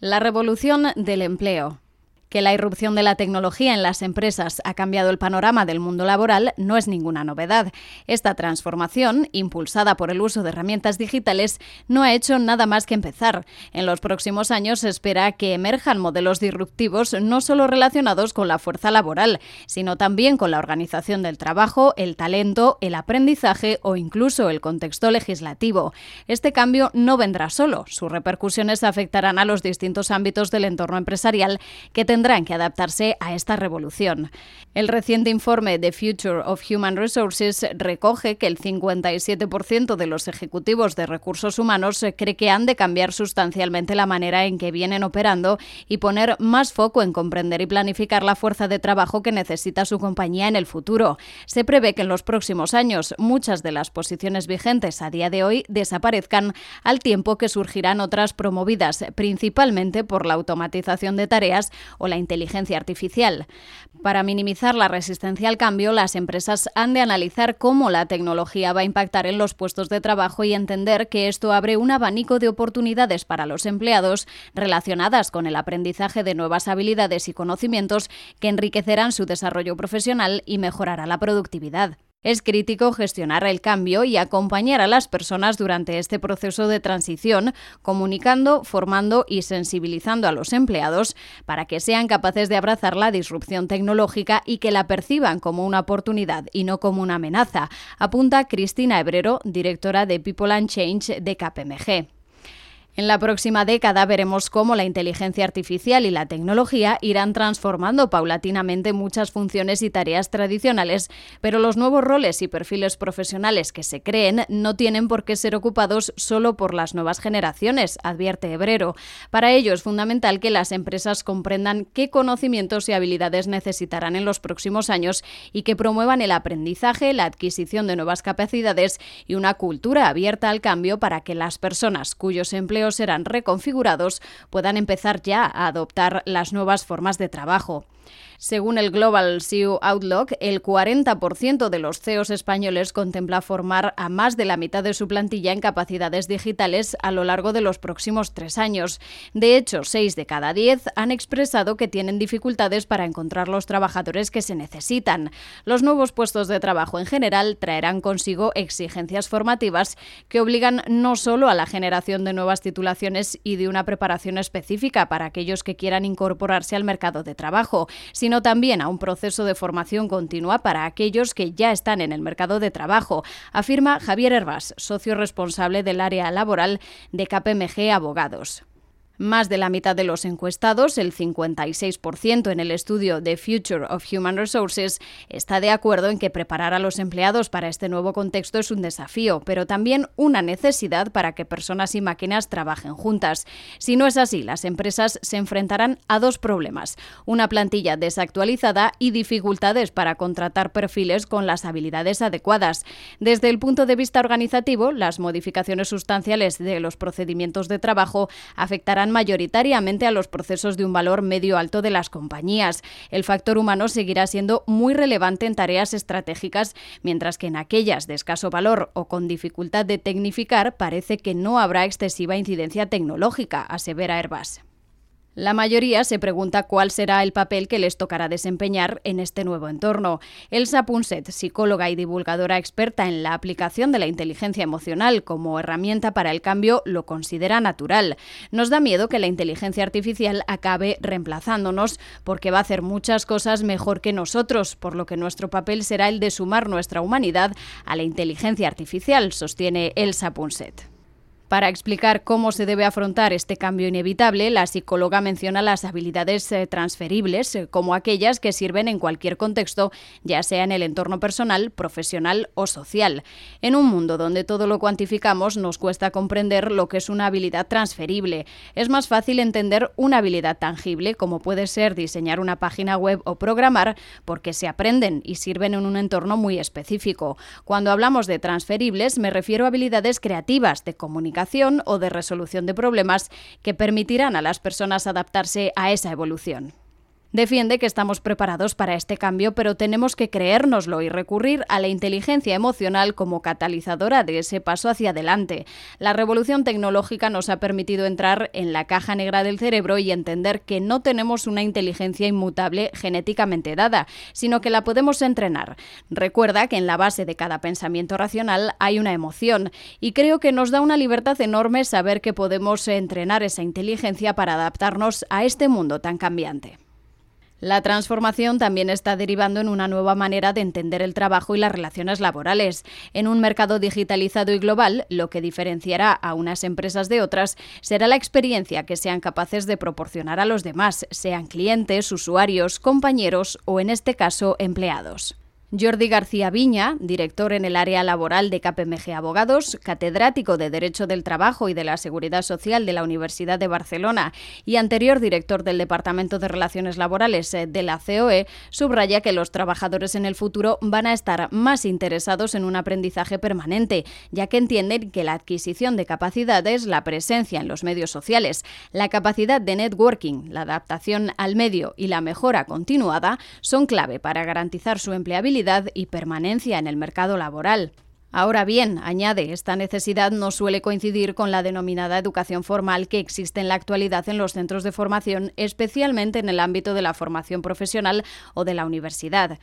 La revolución del empleo. Que la irrupción de la tecnología en las empresas ha cambiado el panorama del mundo laboral no es ninguna novedad. Esta transformación, impulsada por el uso de herramientas digitales, no ha hecho nada más que empezar. En los próximos años se espera que emerjan modelos disruptivos no solo relacionados con la fuerza laboral, sino también con la organización del trabajo, el talento, el aprendizaje o incluso el contexto legislativo. Este cambio no vendrá solo. Sus repercusiones afectarán a los distintos ámbitos del entorno empresarial que tendrán que adaptarse a esta revolución. El reciente informe de Future of Human Resources recoge que el 57% de los ejecutivos de recursos humanos cree que han de cambiar sustancialmente la manera en que vienen operando y poner más foco en comprender y planificar la fuerza de trabajo que necesita su compañía en el futuro. Se prevé que en los próximos años muchas de las posiciones vigentes a día de hoy desaparezcan, al tiempo que surgirán otras promovidas, principalmente por la automatización de tareas o la inteligencia artificial. Para minimizar la resistencia al cambio, las empresas han de analizar cómo la tecnología va a impactar en los puestos de trabajo y entender que esto abre un abanico de oportunidades para los empleados relacionadas con el aprendizaje de nuevas habilidades y conocimientos que enriquecerán su desarrollo profesional y mejorará la productividad. Es crítico gestionar el cambio y acompañar a las personas durante este proceso de transición, comunicando, formando y sensibilizando a los empleados para que sean capaces de abrazar la disrupción tecnológica y que la perciban como una oportunidad y no como una amenaza, apunta Cristina Hebrero, directora de People and Change de KPMG. En la próxima década veremos cómo la inteligencia artificial y la tecnología irán transformando paulatinamente muchas funciones y tareas tradicionales, pero los nuevos roles y perfiles profesionales que se creen no tienen por qué ser ocupados solo por las nuevas generaciones, advierte Hebrero. Para ello es fundamental que las empresas comprendan qué conocimientos y habilidades necesitarán en los próximos años y que promuevan el aprendizaje, la adquisición de nuevas capacidades y una cultura abierta al cambio para que las personas cuyos empleos serán reconfigurados puedan empezar ya a adoptar las nuevas formas de trabajo. Según el Global CEO Outlook, el 40% de los CEOs españoles contempla formar a más de la mitad de su plantilla en capacidades digitales a lo largo de los próximos 3 años. De hecho, 6 de cada 10 han expresado que tienen dificultades para encontrar los trabajadores que se necesitan. Los nuevos puestos de trabajo en general traerán consigo exigencias formativas que obligan no solo a la generación de nuevas titulaciones y de una preparación específica para aquellos que quieran incorporarse al mercado de trabajo, sino también a un proceso de formación continua para aquellos que ya están en el mercado de trabajo, afirma Javier Hervás, socio responsable del área laboral de KPMG Abogados. Más de la mitad de los encuestados, el 56% en el estudio The Future of Human Resources, está de acuerdo en que preparar a los empleados para este nuevo contexto es un desafío, pero también una necesidad para que personas y máquinas trabajen juntas. Si no es así, las empresas se enfrentarán a 2 problemas, una plantilla desactualizada y dificultades para contratar perfiles con las habilidades adecuadas. Desde el punto de vista organizativo, las modificaciones sustanciales de los procedimientos de trabajo afectarán mayoritariamente a los procesos de un valor medio-alto de las compañías. El factor humano seguirá siendo muy relevante en tareas estratégicas, mientras que en aquellas de escaso valor o con dificultad de tecnificar parece que no habrá excesiva incidencia tecnológica, asevera Airbus. La mayoría se pregunta cuál será el papel que les tocará desempeñar en este nuevo entorno. Elsa Punset, psicóloga y divulgadora experta en la aplicación de la inteligencia emocional como herramienta para el cambio, lo considera natural. Nos da miedo que la inteligencia artificial acabe reemplazándonos porque va a hacer muchas cosas mejor que nosotros, por lo que nuestro papel será el de sumar nuestra humanidad a la inteligencia artificial, sostiene Elsa Punset. Para explicar cómo se debe afrontar este cambio inevitable, la psicóloga menciona las habilidades transferibles como aquellas que sirven en cualquier contexto, ya sea en el entorno personal, profesional o social. En un mundo donde todo lo cuantificamos, nos cuesta comprender lo que es una habilidad transferible. Es más fácil entender una habilidad tangible, como puede ser diseñar una página web o programar, porque se aprenden y sirven en un entorno muy específico. Cuando hablamos de transferibles, me refiero a habilidades creativas, de comunicación o de resolución de problemas que permitirán a las personas adaptarse a esa evolución. Defiende que estamos preparados para este cambio, pero tenemos que creérnoslo y recurrir a la inteligencia emocional como catalizadora de ese paso hacia adelante. La revolución tecnológica nos ha permitido entrar en la caja negra del cerebro y entender que no tenemos una inteligencia inmutable genéticamente dada, sino que la podemos entrenar. Recuerda que en la base de cada pensamiento racional hay una emoción, y creo que nos da una libertad enorme saber que podemos entrenar esa inteligencia para adaptarnos a este mundo tan cambiante. La transformación también está derivando en una nueva manera de entender el trabajo y las relaciones laborales. En un mercado digitalizado y global, lo que diferenciará a unas empresas de otras será la experiencia que sean capaces de proporcionar a los demás, sean clientes, usuarios, compañeros o, en este caso, empleados. Jordi García Viña, director en el área laboral de KPMG Abogados, catedrático de Derecho del Trabajo y de la Seguridad Social de la Universidad de Barcelona y anterior director del Departamento de Relaciones Laborales de la COE, subraya que los trabajadores en el futuro van a estar más interesados en un aprendizaje permanente, ya que entienden que la adquisición de capacidades, la presencia en los medios sociales, la capacidad de networking, la adaptación al medio y la mejora continuada son clave para garantizar su empleabilidad y permanencia en el mercado laboral. Ahora bien, añade, esta necesidad no suele coincidir con la denominada educación formal que existe en la actualidad en los centros de formación, especialmente en el ámbito de la formación profesional o de la universidad.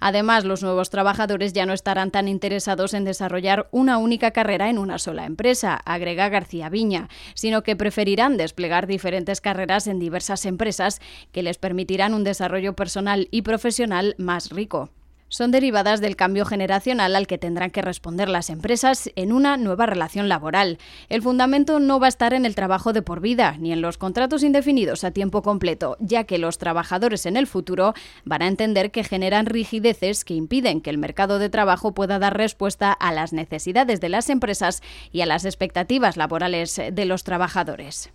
Además, los nuevos trabajadores ya no estarán tan interesados en desarrollar una única carrera en una sola empresa, agrega García Viña, sino que preferirán desplegar diferentes carreras en diversas empresas que les permitirán un desarrollo personal y profesional más rico. Son derivadas del cambio generacional al que tendrán que responder las empresas en una nueva relación laboral. El fundamento no va a estar en el trabajo de por vida ni en los contratos indefinidos a tiempo completo, ya que los trabajadores en el futuro van a entender que generan rigideces que impiden que el mercado de trabajo pueda dar respuesta a las necesidades de las empresas y a las expectativas laborales de los trabajadores.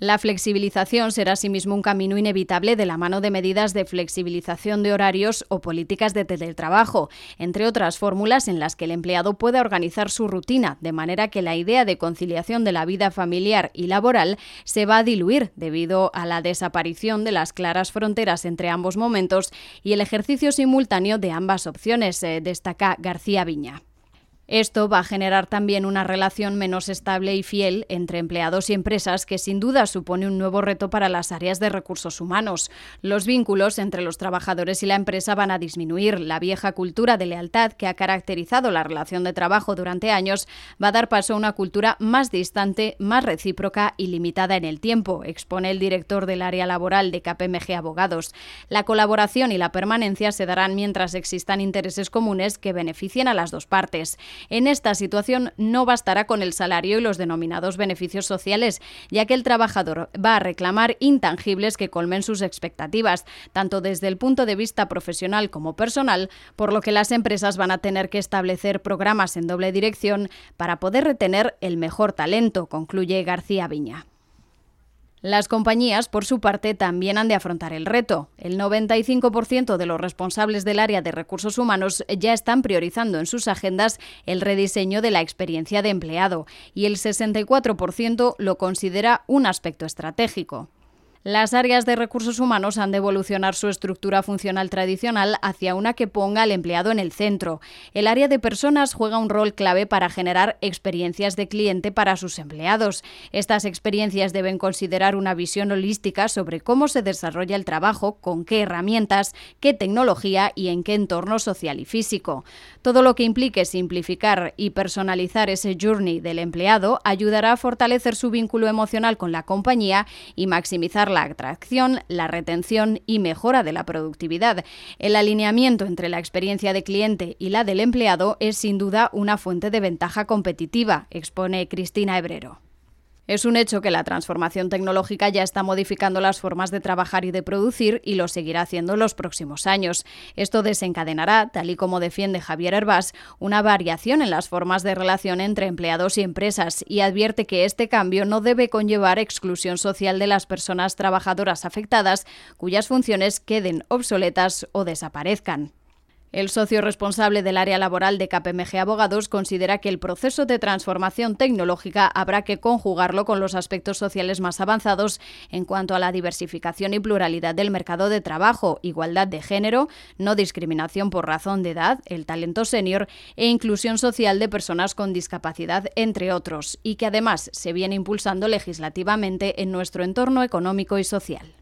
La flexibilización será asimismo un camino inevitable de la mano de medidas de flexibilización de horarios o políticas de teletrabajo, entre otras fórmulas en las que el empleado pueda organizar su rutina, de manera que la idea de conciliación de la vida familiar y laboral se va a diluir debido a la desaparición de las claras fronteras entre ambos momentos y el ejercicio simultáneo de ambas opciones, destaca García Viña. Esto va a generar también una relación menos estable y fiel entre empleados y empresas que sin duda supone un nuevo reto para las áreas de recursos humanos. Los vínculos entre los trabajadores y la empresa van a disminuir. La vieja cultura de lealtad que ha caracterizado la relación de trabajo durante años va a dar paso a una cultura más distante, más recíproca y limitada en el tiempo, expone el director del área laboral de KPMG Abogados. La colaboración y la permanencia se darán mientras existan intereses comunes que beneficien a las dos partes. En esta situación no bastará con el salario y los denominados beneficios sociales, ya que el trabajador va a reclamar intangibles que colmen sus expectativas, tanto desde el punto de vista profesional como personal, por lo que las empresas van a tener que establecer programas en doble dirección para poder retener el mejor talento, concluye García Viña. Las compañías, por su parte, también han de afrontar el reto. El 95% de los responsables del área de recursos humanos ya están priorizando en sus agendas el rediseño de la experiencia de empleado y el 64% lo considera un aspecto estratégico. Las áreas de recursos humanos han de evolucionar su estructura funcional tradicional hacia una que ponga al empleado en el centro. El área de personas juega un rol clave para generar experiencias de cliente para sus empleados. Estas experiencias deben considerar una visión holística sobre cómo se desarrolla el trabajo, con qué herramientas, qué tecnología y en qué entorno social y físico. Todo lo que implique simplificar y personalizar ese journey del empleado ayudará a fortalecer su vínculo emocional con la compañía y maximizar la atracción, la retención y mejora de la productividad. El alineamiento entre la experiencia de cliente y la del empleado es sin duda una fuente de ventaja competitiva, expone Cristina Hebrero. Es un hecho que la transformación tecnológica ya está modificando las formas de trabajar y de producir y lo seguirá haciendo en los próximos años. Esto desencadenará, tal y como defiende Javier Hervás, una variación en las formas de relación entre empleados y empresas y advierte que este cambio no debe conllevar exclusión social de las personas trabajadoras afectadas cuyas funciones queden obsoletas o desaparezcan. El socio responsable del área laboral de KPMG Abogados considera que el proceso de transformación tecnológica habrá que conjugarlo con los aspectos sociales más avanzados en cuanto a la diversificación y pluralidad del mercado de trabajo, igualdad de género, no discriminación por razón de edad, el talento senior e inclusión social de personas con discapacidad, entre otros, y que además se viene impulsando legislativamente en nuestro entorno económico y social.